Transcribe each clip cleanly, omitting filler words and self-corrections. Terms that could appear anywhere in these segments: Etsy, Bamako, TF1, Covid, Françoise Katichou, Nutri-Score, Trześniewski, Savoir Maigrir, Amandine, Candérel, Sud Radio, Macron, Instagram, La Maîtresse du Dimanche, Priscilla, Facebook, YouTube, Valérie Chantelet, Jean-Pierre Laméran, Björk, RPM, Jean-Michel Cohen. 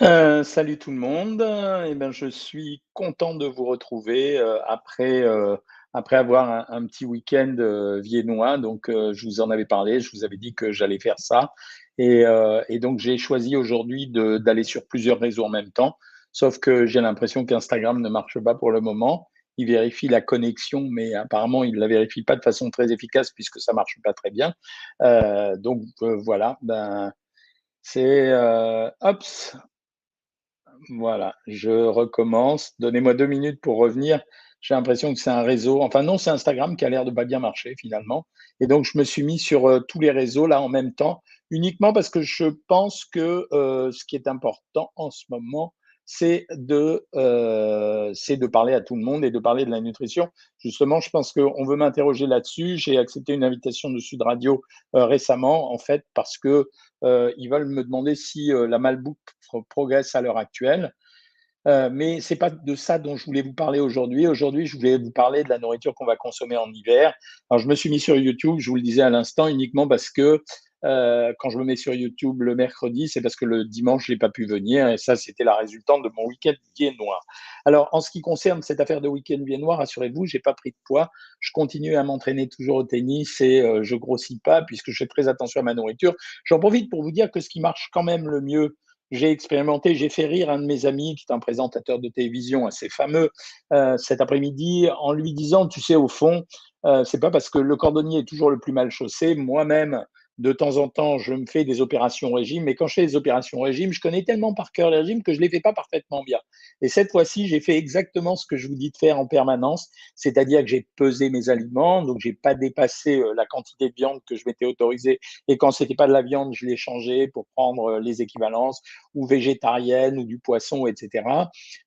Salut tout le monde. Eh ben, je suis content de vous retrouver après avoir un petit week-end viennois. Donc, je vous en avais parlé, je vous avais dit que j'allais faire ça. Et donc, j'ai choisi aujourd'hui d'aller sur plusieurs réseaux en même temps, sauf que j'ai l'impression qu'Instagram ne marche pas pour le moment. Il vérifie la connexion, mais apparemment, il ne la vérifie pas de façon très efficace puisque ça ne marche pas très bien. Voilà, ben, c'est… Hops. Voilà, je recommence. Donnez-moi 2 minutes pour revenir. J'ai l'impression que c'est un réseau. Enfin non, c'est Instagram qui a l'air de pas bien marcher finalement. Et donc, je me suis mis sur tous les réseaux là en même temps, uniquement parce que je pense que ce qui est important en ce moment, c'est de parler à tout le monde et de parler de la nutrition. Justement, je pense qu'on veut m'interroger là-dessus. J'ai accepté une invitation de Sud Radio récemment, en fait, parce que ils veulent me demander si la malbouffe progresse à l'heure actuelle. Mais ce n'est pas de ça dont je voulais vous parler aujourd'hui. Aujourd'hui, je voulais vous parler de la nourriture qu'on va consommer en hiver. Alors, je me suis mis sur YouTube, je vous le disais à l'instant, uniquement parce que quand je me mets sur YouTube le mercredi, c'est parce que le dimanche, je n'ai pas pu venir. Et ça, c'était la résultante de mon week-end viennois. Alors, en ce qui concerne cette affaire de week-end viennois, rassurez-vous, je n'ai pas pris de poids. Je continue à m'entraîner toujours au tennis et je ne grossis pas puisque je fais très attention à ma nourriture. J'en profite pour vous dire que ce qui marche quand même le mieux, j'ai expérimenté, j'ai fait rire un de mes amis qui est un présentateur de télévision assez fameux cet après-midi en lui disant, tu sais, au fond, c'est pas parce que le cordonnier est toujours le plus mal chaussé, moi-même, de temps en temps, je me fais des opérations régime, mais quand je fais des opérations régime, je connais tellement par cœur les régimes que je ne les fais pas parfaitement bien. Et cette fois-ci, j'ai fait exactement ce que je vous dis de faire en permanence, c'est-à-dire que j'ai pesé mes aliments, donc je n'ai pas dépassé la quantité de viande que je m'étais autorisée, et quand ce n'était pas de la viande, je l'ai changé pour prendre les équivalences, ou végétarienne, ou du poisson, etc.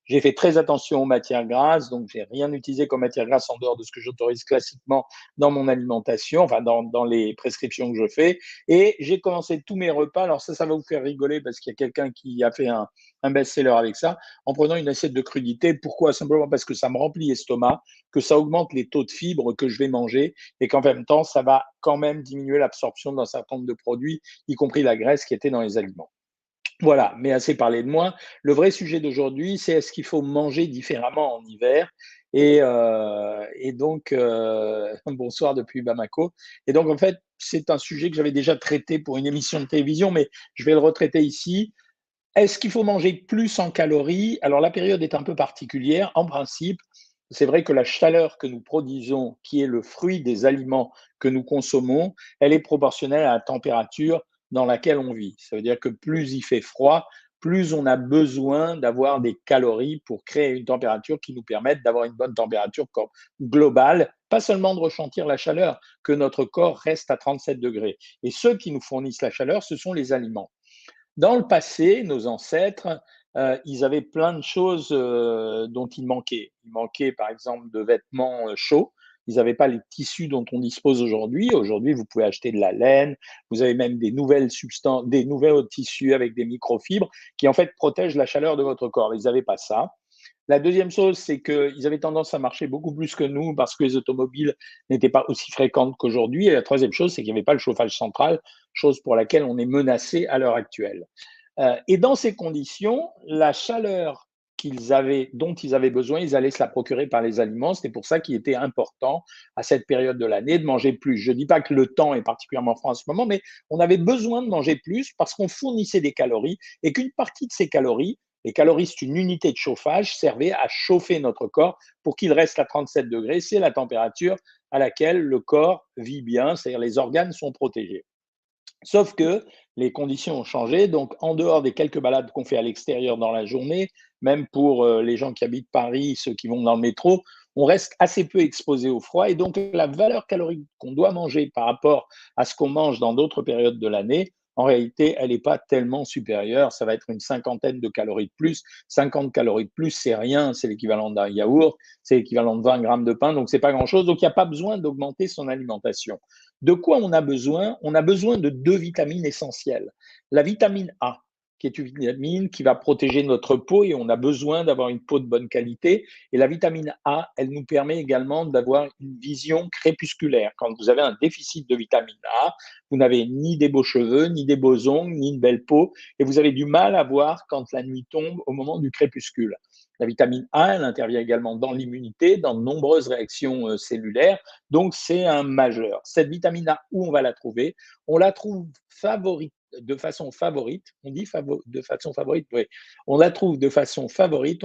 J'ai fait très attention aux matières grasses, donc je n'ai rien utilisé comme matière grasse en dehors de ce que j'autorise classiquement dans mon alimentation, enfin dans les prescriptions que je fais. Et j'ai commencé tous mes repas, alors ça va vous faire rigoler parce qu'il y a quelqu'un qui a fait un best-seller avec ça, en prenant une assiette de crudité. Pourquoi? Simplement parce que ça me remplit l'estomac, que ça augmente les taux de fibres que je vais manger et qu'en même temps, ça va quand même diminuer l'absorption d'un certain nombre de produits, y compris la graisse qui était dans les aliments. Voilà, mais assez parlé de moi. Le vrai sujet d'aujourd'hui, c'est est-ce qu'il faut manger différemment en hiver? Et donc, bonsoir depuis Bamako. Et donc, en fait, c'est un sujet que j'avais déjà traité pour une émission de télévision, mais je vais le retraiter ici. Est-ce qu'il faut manger plus en calories? Alors, la période est un peu particulière. En principe, c'est vrai que la chaleur que nous produisons, qui est le fruit des aliments que nous consommons, elle est proportionnelle à la température dans laquelle on vit. Ça veut dire que plus il fait froid, plus on a besoin d'avoir des calories pour créer une température qui nous permette d'avoir une bonne température globale, pas seulement de ressentir la chaleur, que notre corps reste à 37 degrés. Et ceux qui nous fournissent la chaleur, ce sont les aliments. Dans le passé, nos ancêtres, ils avaient plein de choses dont ils manquaient. Ils manquaient par exemple de vêtements chauds. Ils n'avaient pas les tissus dont on dispose aujourd'hui. Aujourd'hui, vous pouvez acheter de la laine. Vous avez même des nouvelles substances, des nouveaux tissus avec des microfibres qui, en fait, protègent la chaleur de votre corps. Ils n'avaient pas ça. La deuxième chose, c'est qu'ils avaient tendance à marcher beaucoup plus que nous parce que les automobiles n'étaient pas aussi fréquentes qu'aujourd'hui. Et la troisième chose, c'est qu'il n'y avait pas le chauffage central, chose pour laquelle on est menacé à l'heure actuelle. Et dans ces conditions, la chaleur dont ils avaient besoin, ils allaient se la procurer par les aliments. C'était pour ça qu'il était important à cette période de l'année de manger plus. Je ne dis pas que le temps est particulièrement froid en ce moment, mais on avait besoin de manger plus parce qu'on fournissait des calories et qu'une partie de ces calories, les calories, c'est une unité de chauffage, servait à chauffer notre corps pour qu'il reste à 37 degrés. C'est la température à laquelle le corps vit bien, c'est-à-dire les organes sont protégés. Sauf que les conditions ont changé, donc en dehors des quelques balades qu'on fait à l'extérieur dans la journée, même pour les gens qui habitent Paris, ceux qui vont dans le métro, on reste assez peu exposé au froid et donc la valeur calorique qu'on doit manger par rapport à ce qu'on mange dans d'autres périodes de l'année, en réalité, elle n'est pas tellement supérieure. Ça va être une cinquantaine de calories de plus. 50 calories de plus, c'est rien. C'est l'équivalent d'un yaourt, c'est l'équivalent de 20 grammes de pain, donc ce n'est pas grand-chose. Donc, il n'y a pas besoin d'augmenter son alimentation. De quoi on a besoin? On a besoin de 2 vitamines essentielles. La vitamine A, qui est une vitamine qui va protéger notre peau et on a besoin d'avoir une peau de bonne qualité. Et la vitamine A, elle nous permet également d'avoir une vision crépusculaire. Quand vous avez un déficit de vitamine A, vous n'avez ni des beaux cheveux, ni des beaux ongles, ni une belle peau, et vous avez du mal à voir quand la nuit tombe au moment du crépuscule. La vitamine A, elle intervient également dans l'immunité, dans de nombreuses réactions cellulaires, donc c'est un majeur. Cette vitamine A, où on va la trouver? On la trouve de façon favorite, on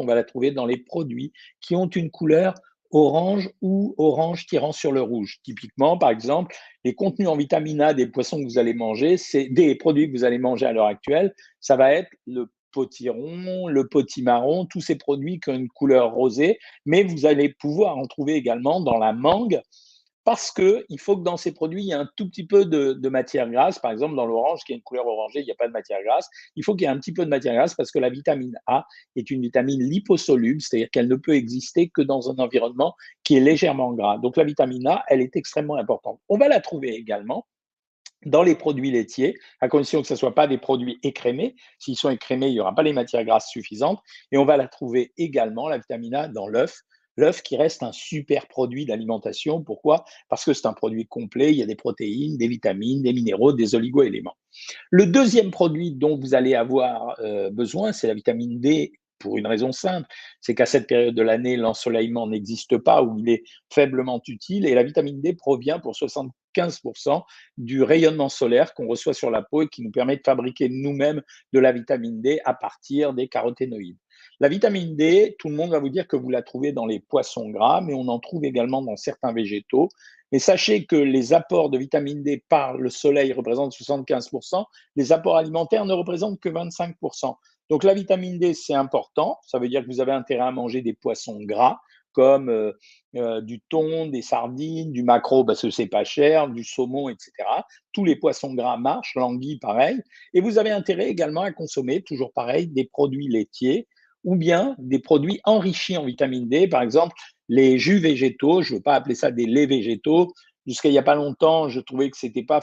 va la trouver dans les produits qui ont une couleur orange ou orange tirant sur le rouge. Typiquement, par exemple, les contenus en vitamine A des poissons que vous allez manger, c'est des produits que vous allez manger à l'heure actuelle, ça va être le potiron, le potimarron, tous ces produits qui ont une couleur rosée, mais vous allez pouvoir en trouver également dans la mangue, parce qu'il faut que dans ces produits, il y a un tout petit peu de matière grasse. Par exemple, dans l'orange, qui a une couleur orangée, il n'y a pas de matière grasse. Il faut qu'il y ait un petit peu de matière grasse parce que la vitamine A est une vitamine liposoluble, c'est-à-dire qu'elle ne peut exister que dans un environnement qui est légèrement gras. Donc, la vitamine A, elle est extrêmement importante. On va la trouver également dans les produits laitiers, à condition que ce ne soit pas des produits écrémés. S'ils sont écrémés, il n'y aura pas les matières grasses suffisantes. Et on va la trouver également, la vitamine A, dans l'œuf. L'œuf qui reste un super produit d'alimentation. Pourquoi? Parce que c'est un produit complet, il y a des protéines, des vitamines, des minéraux, des oligo-éléments. Le deuxième produit dont vous allez avoir besoin, c'est la vitamine D, pour une raison simple, c'est qu'à cette période de l'année, l'ensoleillement n'existe pas ou il est faiblement utile, et la vitamine D provient pour 75% du rayonnement solaire qu'on reçoit sur la peau et qui nous permet de fabriquer nous-mêmes de la vitamine D à partir des caroténoïdes. La vitamine D, tout le monde va vous dire que vous la trouvez dans les poissons gras, mais on en trouve également dans certains végétaux. Mais sachez que les apports de vitamine D par le soleil représentent 75%, les apports alimentaires ne représentent que 25%. Donc la vitamine D, c'est important, ça veut dire que vous avez intérêt à manger des poissons gras, comme du thon, des sardines, du maquereau, parce que c'est pas cher, du saumon, etc. Tous les poissons gras marchent, l'anguille, pareil. Et vous avez intérêt également à consommer, toujours pareil, des produits laitiers ou bien des produits enrichis en vitamine D, par exemple les jus végétaux, je ne veux pas appeler ça des laits végétaux. Jusqu'à il n'y a pas longtemps, je trouvais que c'était pas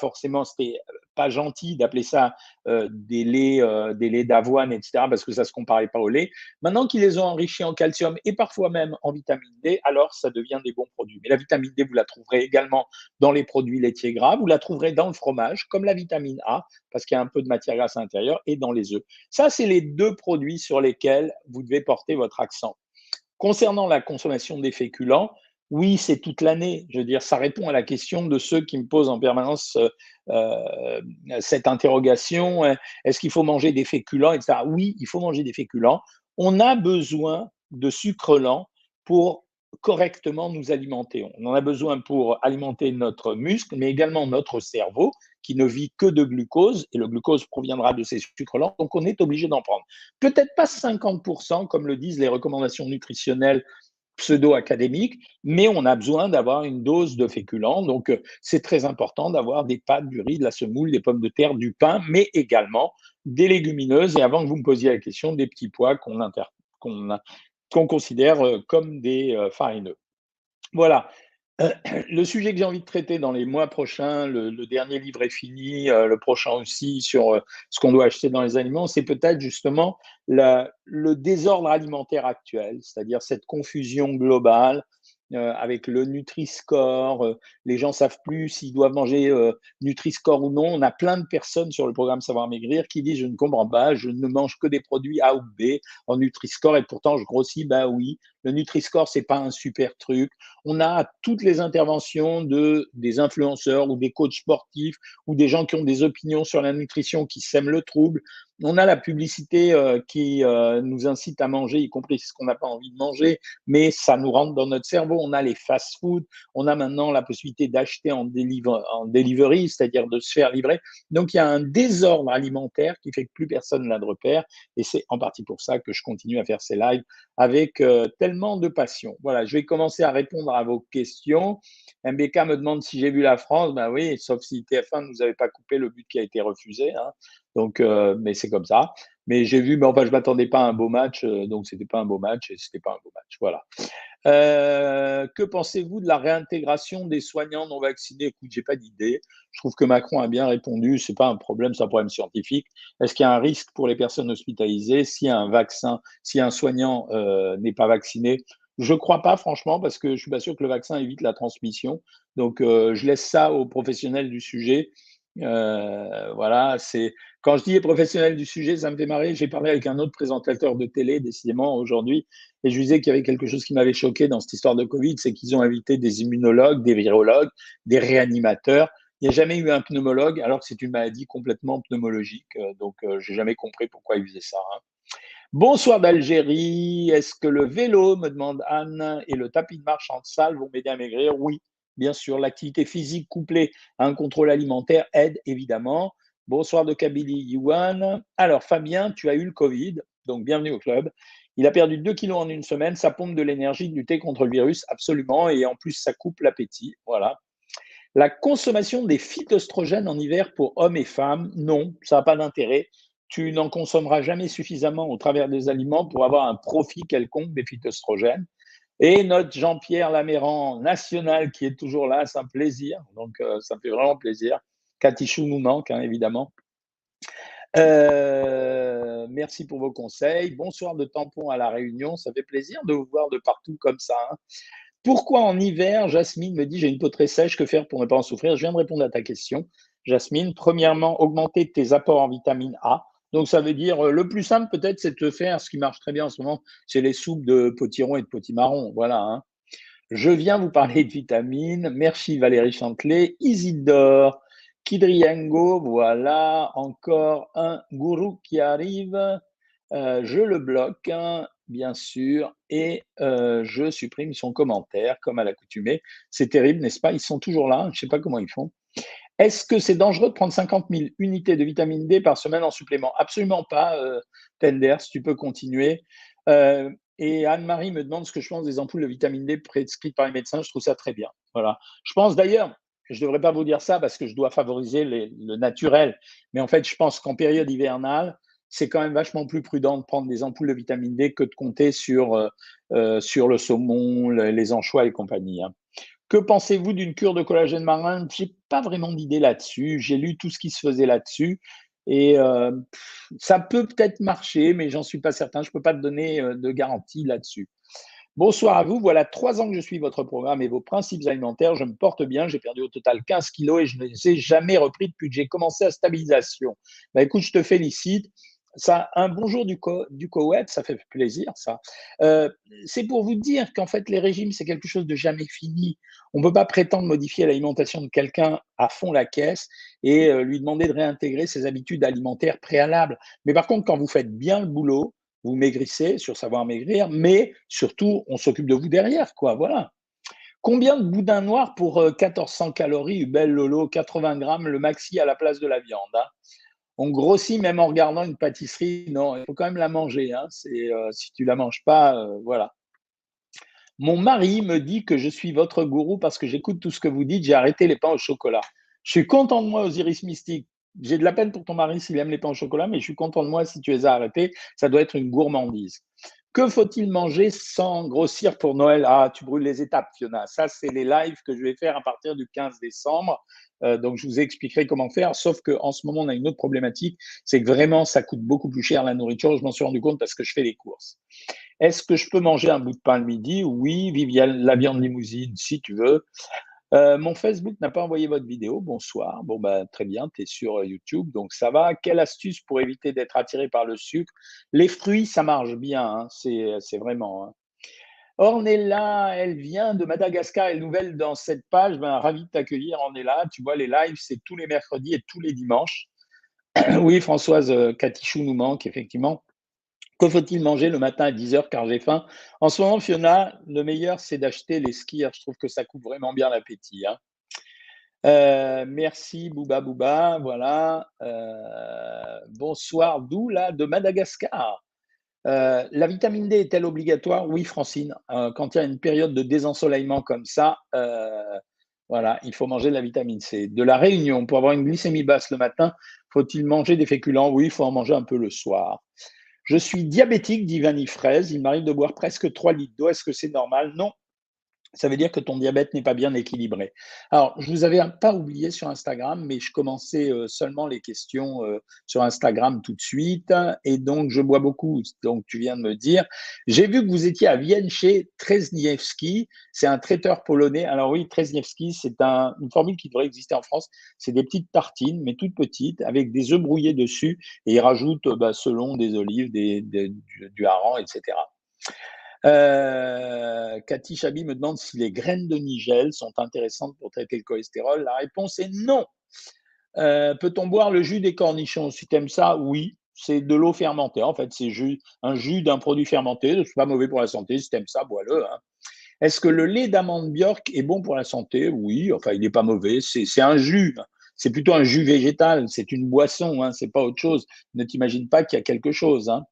gentil d'appeler ça des laits d'avoine, etc., parce que ça ne se comparait pas au lait. Maintenant qu'ils les ont enrichis en calcium et parfois même en vitamine D, alors ça devient des bons produits. Mais la vitamine D, vous la trouverez également dans les produits laitiers gras, vous la trouverez dans le fromage, comme la vitamine A, parce qu'il y a un peu de matière grasse à l'intérieur, et dans les œufs. Ça, c'est les deux produits sur lesquels vous devez porter votre accent. Concernant la consommation des féculents, oui, c'est toute l'année. Je veux dire, ça répond à la question de ceux qui me posent en permanence cette interrogation. Est-ce qu'il faut manger des féculents, etc. Oui, il faut manger des féculents. On a besoin de sucre lent pour correctement nous alimenter. On en a besoin pour alimenter notre muscle, mais également notre cerveau, qui ne vit que de glucose, et le glucose proviendra de ces sucres lents, donc on est obligé d'en prendre. Peut-être pas 50%, comme le disent les recommandations nutritionnelles pseudo-académique, mais on a besoin d'avoir une dose de féculents. Donc, c'est très important d'avoir des pâtes, du riz, de la semoule, des pommes de terre, du pain, mais également des légumineuses. Et avant que vous me posiez la question, des petits pois qu'on considère comme des farineux. Voilà. Le sujet que j'ai envie de traiter dans les mois prochains, le dernier livre est fini, le prochain aussi sur ce qu'on doit acheter dans les aliments, c'est peut-être justement le désordre alimentaire actuel, c'est-à-dire cette confusion globale avec le Nutri-Score. Les gens ne savent plus s'ils doivent manger Nutri-Score ou non. On a plein de personnes sur le programme Savoir Maigrir qui disent « je ne comprends pas, je ne mange que des produits A ou B en Nutri-Score et pourtant je grossis, bah oui ». Le Nutri-Score, ce n'est pas un super truc. On a toutes les interventions des influenceurs ou des coachs sportifs ou des gens qui ont des opinions sur la nutrition qui sèment le trouble. On a la publicité qui nous incite à manger, y compris ce qu'on n'a pas envie de manger, mais ça nous rentre dans notre cerveau. On a les fast-food. On a maintenant la possibilité d'acheter en delivery, c'est-à-dire de se faire livrer. Donc, il y a un désordre alimentaire qui fait que plus personne n'a de repère. Et c'est en partie pour ça que je continue à faire ces lives avec de passion. Voilà, je vais commencer à répondre à vos questions. MBK me demande si j'ai vu la France. Ben oui, sauf si TF1 ne nous avait pas coupé le but qui a été refusé. Hein. Donc, mais c'est comme ça. Mais j'ai vu, mais enfin, je ne m'attendais pas à un beau match, donc ce n'était pas un beau match et ce n'était pas un beau match. Voilà. Que pensez-vous de la réintégration des soignants non vaccinés? Écoute, je n'ai pas d'idée. Je trouve que Macron a bien répondu. Ce n'est pas un problème, c'est un problème scientifique. Est-ce qu'il y a un risque pour les personnes hospitalisées si un vaccin, si un soignant n'est pas vacciné? Je ne crois pas, franchement, parce que je ne suis pas sûr que le vaccin évite la transmission. Donc, je laisse ça aux professionnels du sujet. Voilà, c'est quand je dis les professionnels du sujet, ça me fait marrer. J'ai parlé avec un autre présentateur de télé, décidément, aujourd'hui, et je lui disais qu'il y avait quelque chose qui m'avait choqué dans cette histoire de Covid, c'est qu'ils ont invité des immunologues, des virologues, des réanimateurs. Il n'y a jamais eu un pneumologue, alors que c'est une maladie complètement pneumologique. Donc, j'ai jamais compris pourquoi ils faisaient ça. Hein. Bonsoir d'Algérie. Est-ce que le vélo, me demande Anne, et le tapis de marche en salle vont m'aider à maigrir? Oui. Bien sûr, l'activité physique couplée à un contrôle alimentaire aide, évidemment. Bonsoir de Kabylie, Yuan. Alors, Fabien, tu as eu le Covid, donc bienvenue au club. Il a perdu 2 kilos en une semaine, ça pompe de l'énergie de lutter contre le virus, absolument, et en plus, ça coupe l'appétit, voilà. La consommation des phytoestrogènes en hiver pour hommes et femmes, non, ça n'a pas d'intérêt. Tu n'en consommeras jamais suffisamment au travers des aliments pour avoir un profit quelconque des phytoestrogènes. Et notre Jean-Pierre Laméran national qui est toujours là, c'est un plaisir. Donc, ça me fait vraiment plaisir. Katichou nous manque, hein, évidemment. Merci pour vos conseils. Bonsoir de tampon à La Réunion. Ça fait plaisir de vous voir de partout comme ça. Hein. Pourquoi en hiver, Jasmine me dit j'ai une peau très sèche, que faire pour ne pas en souffrir? Je viens de répondre à ta question, Jasmine. Premièrement, augmenter tes apports en vitamine A. Donc, ça veut dire, le plus simple peut-être, c'est de te faire, ce qui marche très bien en ce moment, c'est les soupes de potiron et de potimarron. Voilà. Hein. Je viens vous parler de vitamines. Merci Valérie Chantelet, Isidore, Kidriango, voilà, encore un gourou qui arrive. Je le bloque, hein, bien sûr, et je supprime son commentaire, comme à l'accoutumée. C'est terrible, n'est-ce pas? Ils sont toujours là, je ne sais pas comment ils font. Est-ce que c'est dangereux de prendre 50 000 unités de vitamine D par semaine en supplément? Absolument pas, Tenders, tu peux continuer. Et Anne-Marie me demande ce que je pense des ampoules de vitamine D prescrites par les médecins. Je trouve ça très bien. Voilà. Je pense d'ailleurs, je ne devrais pas vous dire ça parce que je dois favoriser le naturel, mais en fait, je pense qu'en période hivernale, c'est quand même vachement plus prudent de prendre des ampoules de vitamine D que de compter sur le saumon, les anchois et compagnie. Hein. Que pensez-vous d'une cure de collagène marin? Je n'ai pas vraiment d'idée là-dessus. J'ai lu tout ce qui se faisait là-dessus. Et ça peut-être marcher, mais j'en suis pas certain. Je ne peux pas te donner de garantie là-dessus. Bonsoir à vous. Voilà 3 ans que je suis votre programme et vos principes alimentaires. Je me porte bien. J'ai perdu au total 15 kilos et je ne les ai jamais repris depuis que j'ai commencé la stabilisation. Bah, écoute, je te félicite. Ça, un bonjour du co-web, ça fait plaisir, ça. C'est pour vous dire qu'en fait, les régimes, c'est quelque chose de jamais fini. On ne peut pas prétendre modifier l'alimentation de quelqu'un à fond la caisse et lui demander de réintégrer ses habitudes alimentaires préalables. Mais par contre, quand vous faites bien le boulot, vous maigrissez sur Savoir Maigrir, mais surtout, on s'occupe de vous derrière, quoi, voilà. Combien de boudin noir pour 1400 calories, Hubel Lolo, 80 grammes, le maxi à la place de la viande, hein. On grossit même en regardant une pâtisserie. Non, il faut quand même la manger. Hein. Si tu ne la manges pas, voilà. Mon mari me dit que je suis votre gourou parce que j'écoute tout ce que vous dites. J'ai arrêté les pains au chocolat. Je suis content de moi, Osiris Mystique. J'ai de la peine pour ton mari s'il aime les pains au chocolat, mais je suis content de moi si tu les as arrêtés. Ça doit être une gourmandise. Que faut-il manger sans grossir pour Noël? Ah, tu brûles les étapes, Fiona. Ça, c'est les lives que je vais faire à partir du 15 décembre. Donc, je vous expliquerai comment faire, sauf qu'en ce moment, on a une autre problématique, c'est que vraiment, ça coûte beaucoup plus cher la nourriture. Je m'en suis rendu compte parce que je fais les courses. Est-ce que je peux manger un bout de pain le midi? Oui, Viviane, la viande limousine, si tu veux. Mon Facebook n'a pas envoyé votre vidéo. Bonsoir. Bon, ben, très bien, tu es sur YouTube, donc ça va. Quelle astuce pour éviter d'être attiré par le sucre? Les fruits, ça marche bien, hein. C'est vraiment… Hein. Ornella, elle vient de Madagascar, elle est nouvelle dans cette page. Ben, ravi de t'accueillir, Ornella. Tu vois, les lives, c'est tous les mercredis et tous les dimanches. Oui, Françoise Katichou nous manque, effectivement. Que faut-il manger le matin à 10h car j'ai faim? En ce moment, Fiona, le meilleur, c'est d'acheter les skiers. Je trouve que ça coupe vraiment bien l'appétit. Hein. Merci, Bouba Bouba. Voilà. Bonsoir, d'où là? De Madagascar. La vitamine D est-elle obligatoire? Oui, Francine. Quand il y a une période de désensoleillement comme ça, Voilà, il faut manger de la vitamine C. De la réunion, pour avoir une glycémie basse le matin, faut-il manger des féculents? Oui, il faut en manger un peu le soir. Je suis diabétique, dit Vanny Fraise. Il m'arrive de boire presque 3 litres d'eau. Est-ce que c'est normal? Non. Ça veut dire que ton diabète n'est pas bien équilibré. Alors, je ne vous avais pas oublié sur Instagram, mais je commençais seulement les questions sur Instagram tout de suite. Et donc, je bois beaucoup. Donc, tu viens de me dire. J'ai vu que vous étiez à Vienne chez Trześniewski. C'est un traiteur polonais. Alors oui, Trześniewski, c'est une formule qui devrait exister en France. C'est des petites tartines, mais toutes petites, avec des œufs brouillés dessus. Et ils rajoutent, selon, des olives, du hareng, etc. Cathy Chabi me demande si les graines de nigel sont intéressantes pour traiter le cholestérol. La réponse est non. Peut-on boire le jus des cornichons? Si tu aimes ça, oui, c'est de l'eau fermentée. En fait, c'est un jus d'un produit fermenté. Ce n'est pas mauvais pour la santé. Si tu aimes ça, bois-le. Hein. Est-ce que le lait d'amande Björk est bon pour la santé? Oui, enfin, il n'est pas mauvais. C'est un jus. C'est plutôt un jus végétal. C'est une boisson. Hein. Ce n'est pas autre chose. Ne t'imagine pas qu'il y a quelque chose. Hein.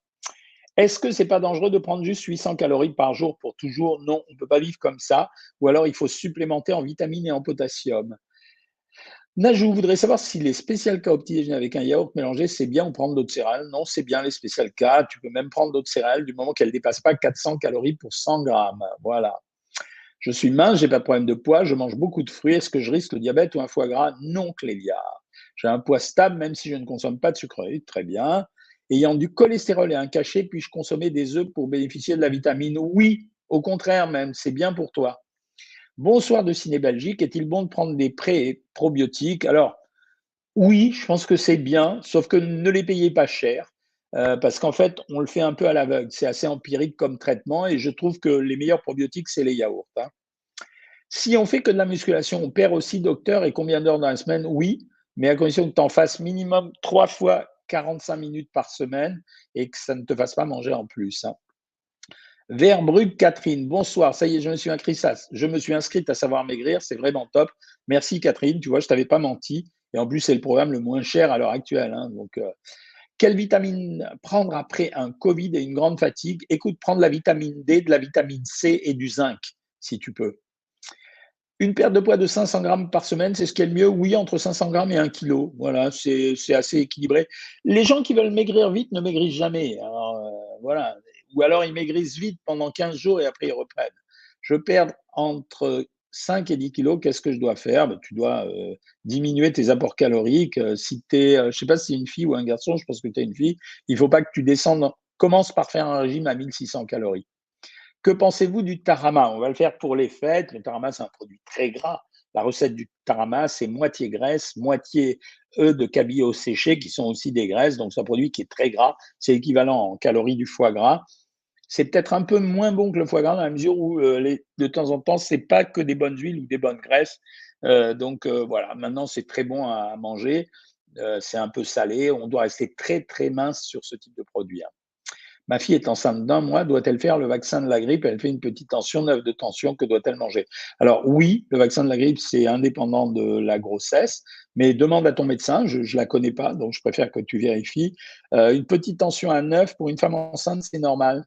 Est-ce que ce n'est pas dangereux de prendre juste 800 calories par jour pour toujours? Non, on ne peut pas vivre comme ça. Ou alors, il faut supplémenter en vitamines et en potassium. Najou, je voudrais savoir si les spécial K au petit-déjeuner avec un yaourt mélangé, c'est bien ou prendre d'autres céréales? Non, c'est bien les spécial K. Tu peux même prendre d'autres céréales du moment qu'elles ne dépassent pas 400 calories pour 100 grammes. Voilà. Je suis mince, je n'ai pas de problème de poids, je mange beaucoup de fruits. Est-ce que je risque le diabète ou un foie gras? Non, Cléliard. J'ai un poids stable même si je ne consomme pas de sucreries. Très bien. Ayant du cholestérol et un cachet, puis-je consommer des œufs pour bénéficier de la vitamine? Oui, au contraire même, c'est bien pour toi. Bonsoir de Ciné Belgique, est-il bon de prendre des pré-probiotiques? Alors, oui, je pense que c'est bien, sauf que ne les payez pas cher, parce qu'en fait, on le fait un peu à l'aveugle. C'est assez empirique comme traitement et je trouve que les meilleurs probiotiques, c'est les yaourts. Hein. Si on fait que de la musculation, on perd aussi, docteur, et combien d'heures dans la semaine? Oui, mais à condition que tu en fasses minimum 3 fois 45 minutes par semaine et que ça ne te fasse pas manger en plus. Hein. Verbrugge Catherine, bonsoir, ça y est, je me suis inscrite à Savoir Maigrir, c'est vraiment top. Merci Catherine, tu vois, je ne t'avais pas menti. Et en plus, c'est le programme le moins cher à l'heure actuelle. Hein. Donc, quelle vitamine prendre après un Covid et une grande fatigue? Écoute, prendre la vitamine D, de la vitamine C et du zinc, si tu peux. Une perte de poids de 500 grammes par semaine, c'est ce qui est le mieux? Oui, entre 500 grammes et 1 kg. Voilà, c'est assez équilibré. Les gens qui veulent maigrir vite ne maigrissent jamais. Alors, voilà. Ou alors, ils maigrissent vite pendant 15 jours et après, ils reprennent. Je perds entre 5 et 10 kg, qu'est-ce que je dois faire? Tu dois diminuer tes apports caloriques. Si tu es, je ne sais pas si tu es une fille ou un garçon, je pense que tu es une fille, il ne faut pas que tu descendes. Commence par faire un régime à 1600 calories. Que pensez-vous du tarama? On va le faire pour les fêtes. Le tarama, c'est un produit très gras. La recette du tarama, c'est moitié graisse, moitié œufs de cabillaud séchés, qui sont aussi des graisses. Donc, c'est un produit qui est très gras. C'est équivalent en calories du foie gras. C'est peut-être un peu moins bon que le foie gras dans la mesure où, de temps en temps, ce n'est pas que des bonnes huiles ou des bonnes graisses. Voilà, maintenant, c'est très bon à manger. C'est un peu salé. On doit rester très, très mince sur ce type de produit. Hein. Ma fille est enceinte d'1 mois, doit-elle faire le vaccin de la grippe? Elle fait une petite tension, 9 de tension, que doit-elle manger? Alors oui, le vaccin de la grippe, c'est indépendant de la grossesse, mais demande à ton médecin, je ne la connais pas, donc je préfère que tu vérifies. Une petite tension à 9, pour une femme enceinte, c'est normal.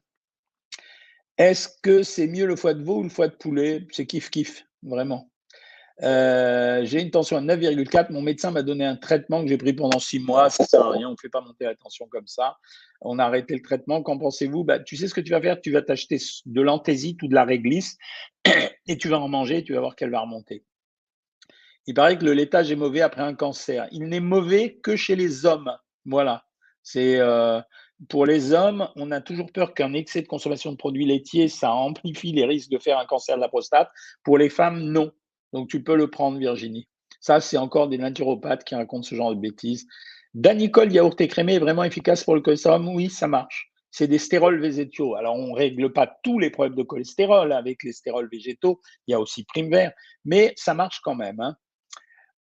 Est-ce que c'est mieux le foie de veau ou le foie de poulet? C'est kiff-kiff, vraiment. J'ai une tension à 9,4. Mon médecin m'a donné un traitement que j'ai pris pendant 6 mois. Ça ne sert à rien, on ne fait pas monter la tension comme ça. On a arrêté le traitement. Qu'en pensez-vous? Bah, tu sais ce que tu vas faire? Tu vas t'acheter de l'anthésite ou de la réglisse et tu vas en manger et tu vas voir qu'elle va remonter. Il paraît que le laitage est mauvais après un cancer. Il n'est mauvais que chez les hommes. Voilà. C'est pour les hommes, on a toujours peur qu'un excès de consommation de produits laitiers, ça amplifie les risques de faire un cancer de la prostate. Pour les femmes, non. Donc, tu peux le prendre, Virginie. Ça, c'est encore des naturopathes qui racontent ce genre de bêtises. Danicole, yaourt écrémé est vraiment efficace pour le cholestérol? Oui, ça marche. C'est des stérols végétaux. Alors, on ne règle pas tous les problèmes de cholestérol avec les stérols végétaux. Il y a aussi Primevert, mais ça marche quand même. Hein.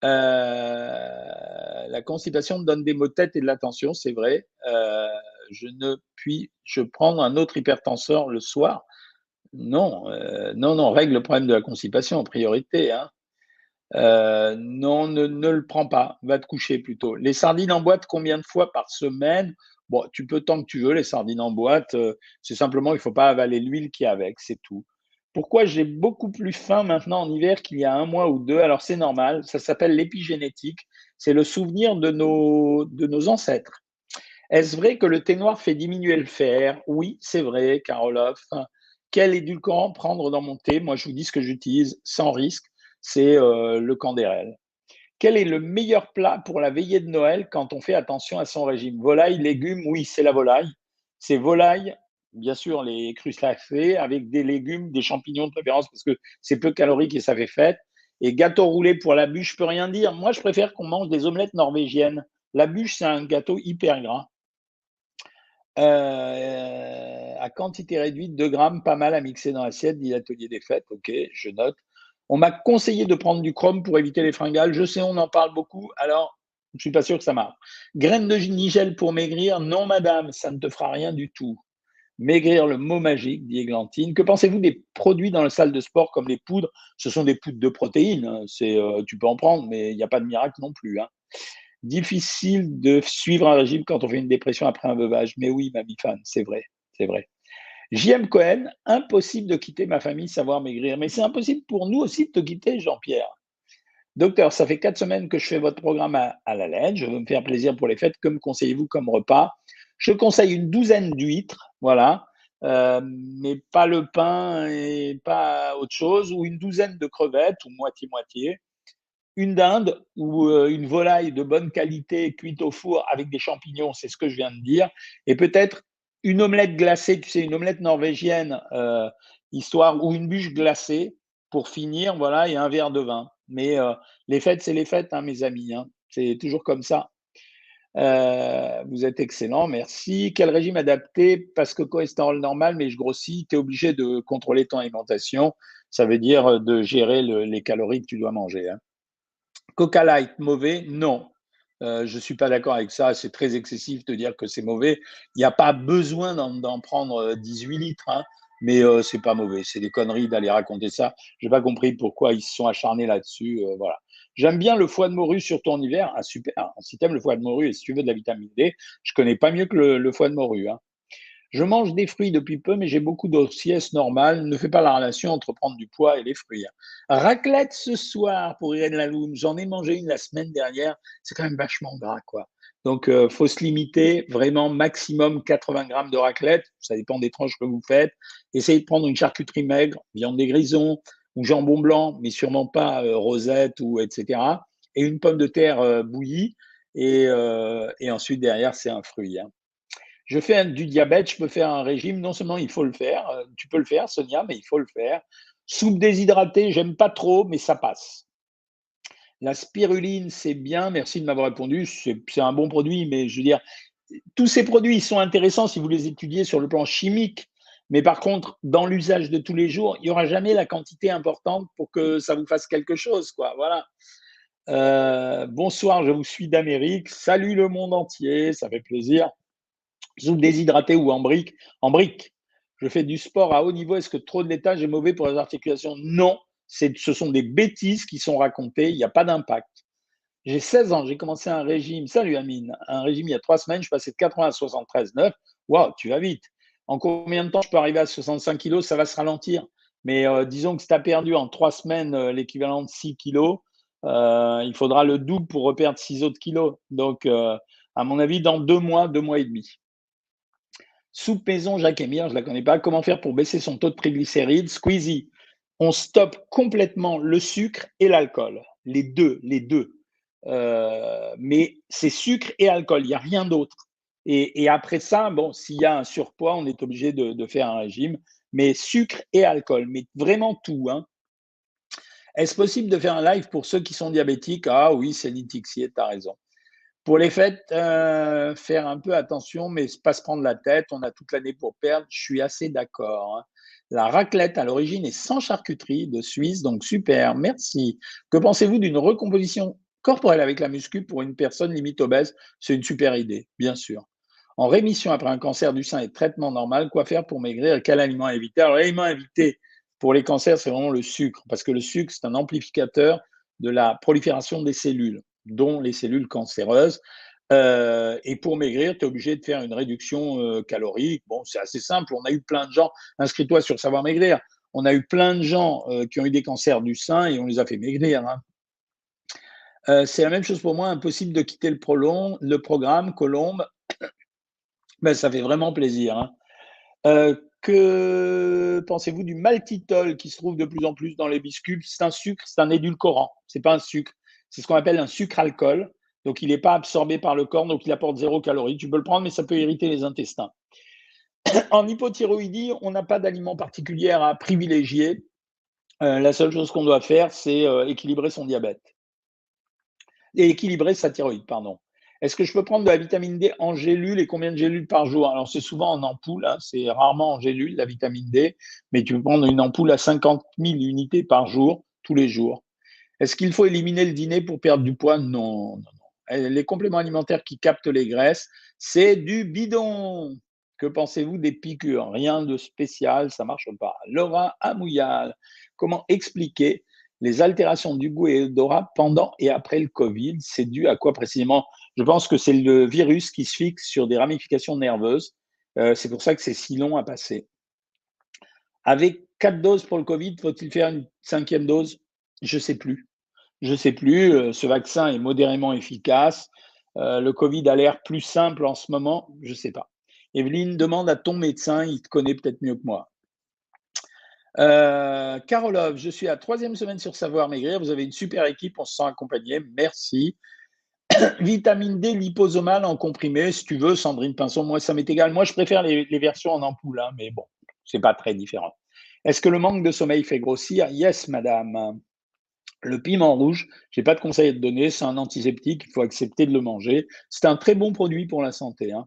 La constipation me donne des maux de tête et de la tension, c'est vrai. Je ne puis-je prendre un autre hypertenseur le soir? Non, non, règle le problème de la constipation en priorité. Hein. Non, ne le prends pas, va te coucher plutôt. Les sardines en boîte, combien de fois par semaine? Bon, tu peux tant que tu veux, les sardines en boîte, c'est simplement il ne faut pas avaler l'huile qu'il y a avec, c'est tout. pourquoi j'ai beaucoup plus faim maintenant en hiver qu'il y a un mois ou deux. Alors, c'est normal, ça s'appelle l'épigénétique, c'est le souvenir de nos ancêtres. Est-ce vrai que le thé noir fait diminuer le fer? Oui, c'est vrai, Karoloff. Quel édulcorant prendre dans mon thé? Moi, je vous dis ce que j'utilise sans risque, c'est le Candérel. Quel est le meilleur plat pour la veillée de Noël quand on fait attention à son régime? Volaille, légumes, oui, c'est la volaille. C'est volaille, bien sûr, les crustacés avec des légumes, des champignons de préférence parce que c'est peu calorique et ça fait fête. Et gâteau roulé pour la bûche, je peux rien dire. Moi, je préfère qu'on mange des omelettes norvégiennes. La bûche, c'est un gâteau hyper gras. À quantité réduite, 2 grammes, pas mal à mixer dans l'assiette, dit l'atelier des fêtes. Ok, je note. On m'a conseillé de prendre du chrome pour éviter les fringales. Je sais, on en parle beaucoup, alors je ne suis pas sûr que ça marche. Graines de nigel pour maigrir. Non, madame, ça ne te fera rien du tout. Maigrir, le mot magique, dit Églantine. Que pensez-vous des produits dans la salle de sport comme les poudres? Ce sont des poudres de protéines. Tu peux en prendre, mais il n'y a pas de miracle non plus. Difficile de suivre un régime quand on fait une dépression après un veuvage. Mais oui, mamie fan, c'est vrai, c'est vrai. J.M. Cohen, impossible de quitter ma famille Savoir Maigrir. Mais c'est impossible pour nous aussi de te quitter, Jean-Pierre. Docteur, ça fait 4 semaines que je fais votre programme à la laine. Je veux me faire plaisir pour les fêtes. Que me conseillez-vous comme repas? Je conseille une douzaine d'huîtres, voilà, mais pas le pain et pas autre chose. Ou une douzaine de crevettes, ou moitié-moitié. Une dinde ou une volaille de bonne qualité cuite au four avec des champignons, c'est ce que je viens de dire. Et peut-être une omelette glacée, tu sais, une omelette norvégienne, histoire, ou une bûche glacée pour finir, voilà, et un verre de vin. Mais les fêtes, c'est les fêtes, mes amis. C'est toujours comme ça. Vous êtes excellent, merci. Quel régime adapté? Parce que cholestérol normal, mais je grossis. Tu es obligé de contrôler ton alimentation. Ça veut dire de gérer les calories que tu dois manger. Coca Light, mauvais? Non. Je ne suis pas d'accord avec ça, c'est très excessif de dire que c'est mauvais. Il n'y a pas besoin d'en prendre 18 litres, mais ce n'est pas mauvais. C'est des conneries d'aller raconter ça. Je n'ai pas compris pourquoi ils se sont acharnés là-dessus. Voilà. J'aime bien le foie de morue sur ton hiver. Ah, super. Si tu aimes le foie de morue et si tu veux de la vitamine D, je ne connais pas mieux que le foie de morue. Je mange des fruits depuis peu, mais j'ai beaucoup d'ossièces normales. Ne fais pas la relation entre prendre du poids et les fruits. Raclette ce soir pour Irène Laloum. J'en ai mangé une la semaine dernière. C'est quand même vachement gras, quoi. Donc, il faut se limiter. Vraiment, maximum 80 grammes de raclette. Ça dépend des tranches que vous faites. Essayez de prendre une charcuterie maigre, viande des grisons ou jambon blanc, mais sûrement pas rosette ou etc. Et une pomme de terre bouillie. Et ensuite, derrière, c'est un fruit. Je fais du diabète, je peux faire un régime. Non seulement il faut le faire, tu peux le faire, Sonia, mais il faut le faire. Soupe déshydratée, j'aime pas trop, mais ça passe. La spiruline, c'est bien, merci de m'avoir répondu. C'est un bon produit, mais je veux dire, tous ces produits, ils sont intéressants si vous les étudiez sur le plan chimique. Mais par contre, dans l'usage de tous les jours, il n'y aura jamais la quantité importante pour que ça vous fasse quelque chose, quoi. Voilà. Bonsoir, je vous suis d'Amérique. Salut le monde entier, ça fait plaisir. Soupe déshydratée ou en briques? En briques. Je fais du sport à haut niveau. Est-ce que trop de laitage est mauvais pour les articulations? Non. Ce sont des bêtises qui sont racontées. Il n'y a pas d'impact. J'ai 16 ans. J'ai commencé un régime. Salut Amine. Un régime il y a 3 semaines. Je suis passé de 80 à 73,9. Waouh, tu vas vite. En combien de temps je peux arriver à 65 kilos? Ça va se ralentir. Mais disons que si tu as perdu en 3 semaines l'équivalent de 6 kilos, il faudra le double pour reperdre 6 autres kilos. Donc, à mon avis, dans 2 mois, 2 mois et demi. Soupe maison Jacques Emir, je ne la connais pas. Comment faire pour baisser son taux de triglycérides? Squeezie, on stoppe complètement le sucre et l'alcool. Les deux. Mais c'est sucre et alcool, il n'y a rien d'autre. Et après ça, bon, s'il y a un surpoids, on est obligé de faire un régime. Mais sucre et alcool, mais vraiment tout. Est-ce possible de faire un live pour ceux qui sont diabétiques? Ah oui, c'est Litixier, tu as raison. Pour les fêtes, faire un peu attention, mais pas se prendre la tête. On a toute l'année pour perdre. Je suis assez d'accord. La raclette, à l'origine, est sans charcuterie de Suisse. Donc, super. Merci. Que pensez-vous d'une recomposition corporelle avec la muscu pour une personne limite obèse? C'est une super idée, bien sûr. En rémission après un cancer du sein et traitement normal, quoi faire pour maigrir et quel aliment éviter? Alors, l'aliment évité pour les cancers, c'est vraiment le sucre. Parce que le sucre, c'est un amplificateur de la prolifération des cellules, dont les cellules cancéreuses. Et pour maigrir, tu es obligé de faire une réduction calorique. Bon, c'est assez simple. On a eu plein de gens. Inscris-toi sur Savoir Maigrir. on a eu plein de gens qui ont eu des cancers du sein et on les a fait maigrir. Hein. C'est la même chose pour moi, impossible de quitter le programme, Colombe. Ben, ça fait vraiment plaisir. Hein. Que pensez-vous du maltitol qui se trouve de plus en plus dans les biscuits? C'est un sucre, c'est un édulcorant, c'est pas un sucre. C'est ce qu'on appelle un sucre-alcool. Donc, il n'est pas absorbé par le corps, donc il apporte 0 calorie. Tu peux le prendre, mais ça peut irriter les intestins. En hypothyroïdie, on n'a pas d'aliments particuliers à privilégier. La seule chose qu'on doit faire, c'est équilibrer son diabète. Et équilibrer sa thyroïde, pardon. Est-ce que je peux prendre de la vitamine D en gélule et combien de gélules par jour? Alors, c'est souvent en ampoule, hein, c'est rarement en gélule, la vitamine D, mais tu peux prendre une ampoule à 50 000 unités par jour, tous les jours. Est-ce qu'il faut éliminer le dîner pour perdre du poids? Non, non, non. Les compléments alimentaires qui captent les graisses, c'est du bidon. Que pensez-vous des piqûres? Rien de spécial, ça ne marche pas. Laura Amouyal, comment expliquer les altérations du goût et de l'odorat pendant et après le Covid? C'est dû à quoi précisément? Je pense que c'est le virus qui se fixe sur des ramifications nerveuses. C'est pour ça que c'est si long à passer. Avec 4 doses pour le Covid, faut-il faire une 5e dose? Je ne sais plus. Je ne sais plus. Ce vaccin est modérément efficace. Le Covid a l'air plus simple en ce moment. Je ne sais pas. Evelyne, demande à ton médecin. Il te connaît peut-être mieux que moi. Karolov, je suis à 3e semaine sur Savoir Maigrir. Vous avez une super équipe. On se sent accompagné. Merci. Vitamine D liposomale en comprimé. Si tu veux, Sandrine Pinson, moi, ça m'est égal. Moi, je préfère les versions en ampoule. Hein, mais bon, ce n'est pas très différent. Est-ce que le manque de sommeil fait grossir? Yes, madame. Le piment rouge, je n'ai pas de conseil à te donner, c'est un antiseptique, il faut accepter de le manger. C'est un très bon produit pour la santé. Hein.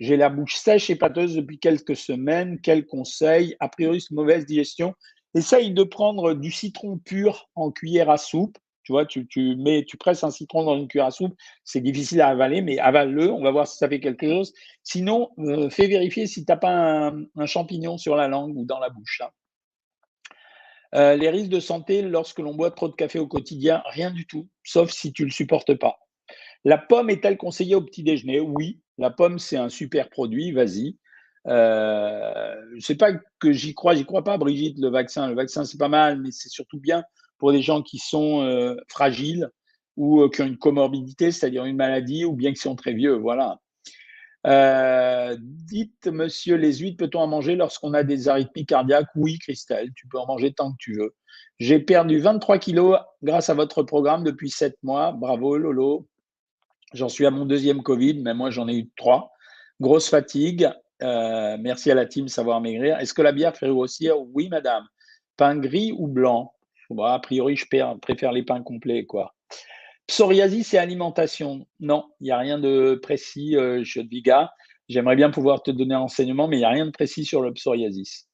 J'ai la bouche sèche et pâteuse depuis quelques semaines. Quel conseil? A priori, c'est mauvaise digestion. Essaye de prendre du citron pur en cuillère à soupe. Tu vois, tu presses un citron dans une cuillère à soupe. C'est difficile à avaler, mais avale-le. On va voir si ça fait quelque chose. Sinon, fais vérifier si tu n'as pas un champignon sur la langue ou dans la bouche. Hein. Les risques de santé lorsque l'on boit trop de café au quotidien, rien du tout, sauf si tu ne le supportes pas. La pomme est-elle conseillée au petit-déjeuner? Oui, la pomme, c'est un super produit, vas-y. Je ne sais pas que j'y crois pas, Brigitte, le vaccin. Le vaccin, c'est pas mal, mais c'est surtout bien pour des gens qui sont fragiles ou qui ont une comorbidité, c'est-à-dire une maladie, ou bien qui sont très vieux, voilà. Dites, monsieur, les huîtres, peut-on en manger lorsqu'on a des arythmies cardiaques? Oui, Christelle, tu peux en manger tant que tu veux. J'ai perdu 23 kilos grâce à votre programme depuis 7 mois. Bravo, Lolo. J'en suis à mon 2e Covid, mais moi, j'en ai eu 3. Grosse fatigue. Merci à la team Savoir Maigrir. Est-ce que la bière fait grossir? Oui, madame. Pain gris ou blanc? Bah, a priori, je préfère les pains complets, quoi. Psoriasis et alimentation. Non, il n'y a rien de précis, Jodviga. J'aimerais bien pouvoir te donner un renseignement, mais il n'y a rien de précis sur le psoriasis.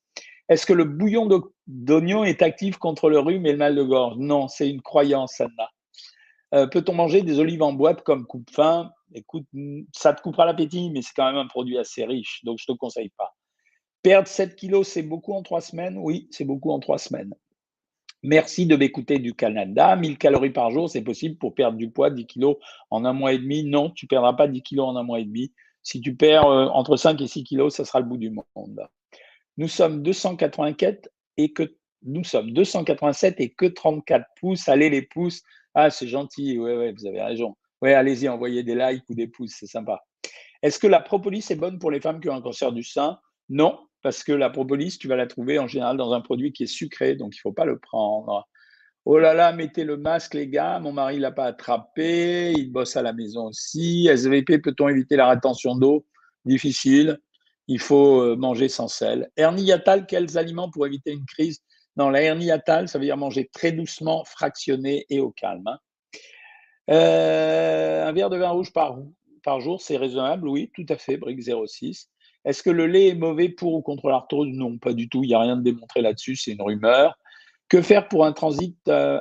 Est-ce que le bouillon d'oignon est actif contre le rhume et le mal de gorge? Non, c'est une croyance, Anna. Peut-on manger des olives en boîte comme coupe-faim? Écoute, ça te coupera l'appétit, mais c'est quand même un produit assez riche, donc je ne te conseille pas. Perdre 7 kilos, c'est beaucoup en 3 semaines? Oui, c'est beaucoup en 3 semaines. Merci de m'écouter du Canada. 1000 calories par jour, c'est possible pour perdre du poids, 10 kilos en 1 mois et demi. Non, tu ne perdras pas 10 kilos en 1 mois et demi. Si tu perds entre 5 et 6 kilos, ça sera le bout du monde. Nous sommes 284 et que, nous sommes 287 et que 34 pouces. Allez les pouces. Ah, c'est gentil. Oui, ouais, vous avez raison. Oui, allez-y, envoyez des likes ou des pouces. C'est sympa. Est-ce que la propolis est bonne pour les femmes qui ont un cancer du sein? Non. Parce que la propolis, tu vas la trouver en général dans un produit qui est sucré, donc il ne faut pas le prendre. Oh là là, mettez le masque, les gars. Mon mari ne l'a pas attrapé. Il bosse à la maison aussi. SVP, peut-on éviter la rétention d'eau? Difficile. Il faut manger sans sel. Hernie hiatale, quels aliments pour éviter une crise? Non, la hernie hiatale, ça veut dire manger très doucement, fractionné et au calme. Hein. Un verre de vin rouge par jour, c'est raisonnable? Oui, tout à fait, Brick 06. Est-ce que le lait est mauvais pour ou contre l'arthrose? Non, pas du tout. Il n'y a rien de démontré là-dessus. C'est une rumeur. Que faire pour un transit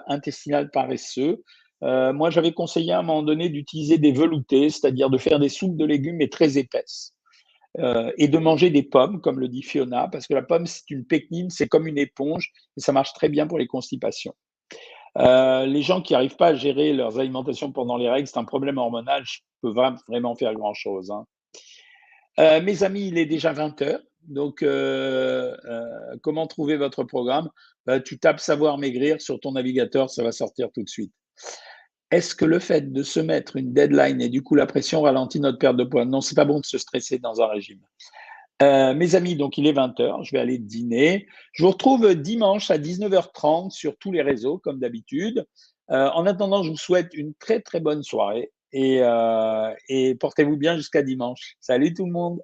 intestinal paresseux? Moi, j'avais conseillé à un moment donné d'utiliser des veloutés, c'est-à-dire de faire des soupes de légumes mais très épaisses et de manger des pommes, comme le dit Fiona, parce que la pomme, c'est une pectine, c'est comme une éponge et ça marche très bien pour les constipations. Les gens qui n'arrivent pas à gérer leurs alimentations pendant les règles, c'est un problème hormonal. Je ne peux vraiment faire grand-chose. Hein. Mes amis, il est déjà 20h, Donc, comment trouver votre programme ? Ben, tu tapes « Savoir maigrir » sur ton navigateur, ça va sortir tout de suite. Est-ce que le fait de se mettre une deadline et du coup la pression ralentit notre perte de poids ? Non, c'est pas bon de se stresser dans un régime. Mes amis, donc il est 20h, je vais aller dîner. Je vous retrouve dimanche à 19h30 sur tous les réseaux, comme d'habitude. En attendant, je vous souhaite une très très bonne soirée et portez-vous bien jusqu'à dimanche. Salut tout le monde !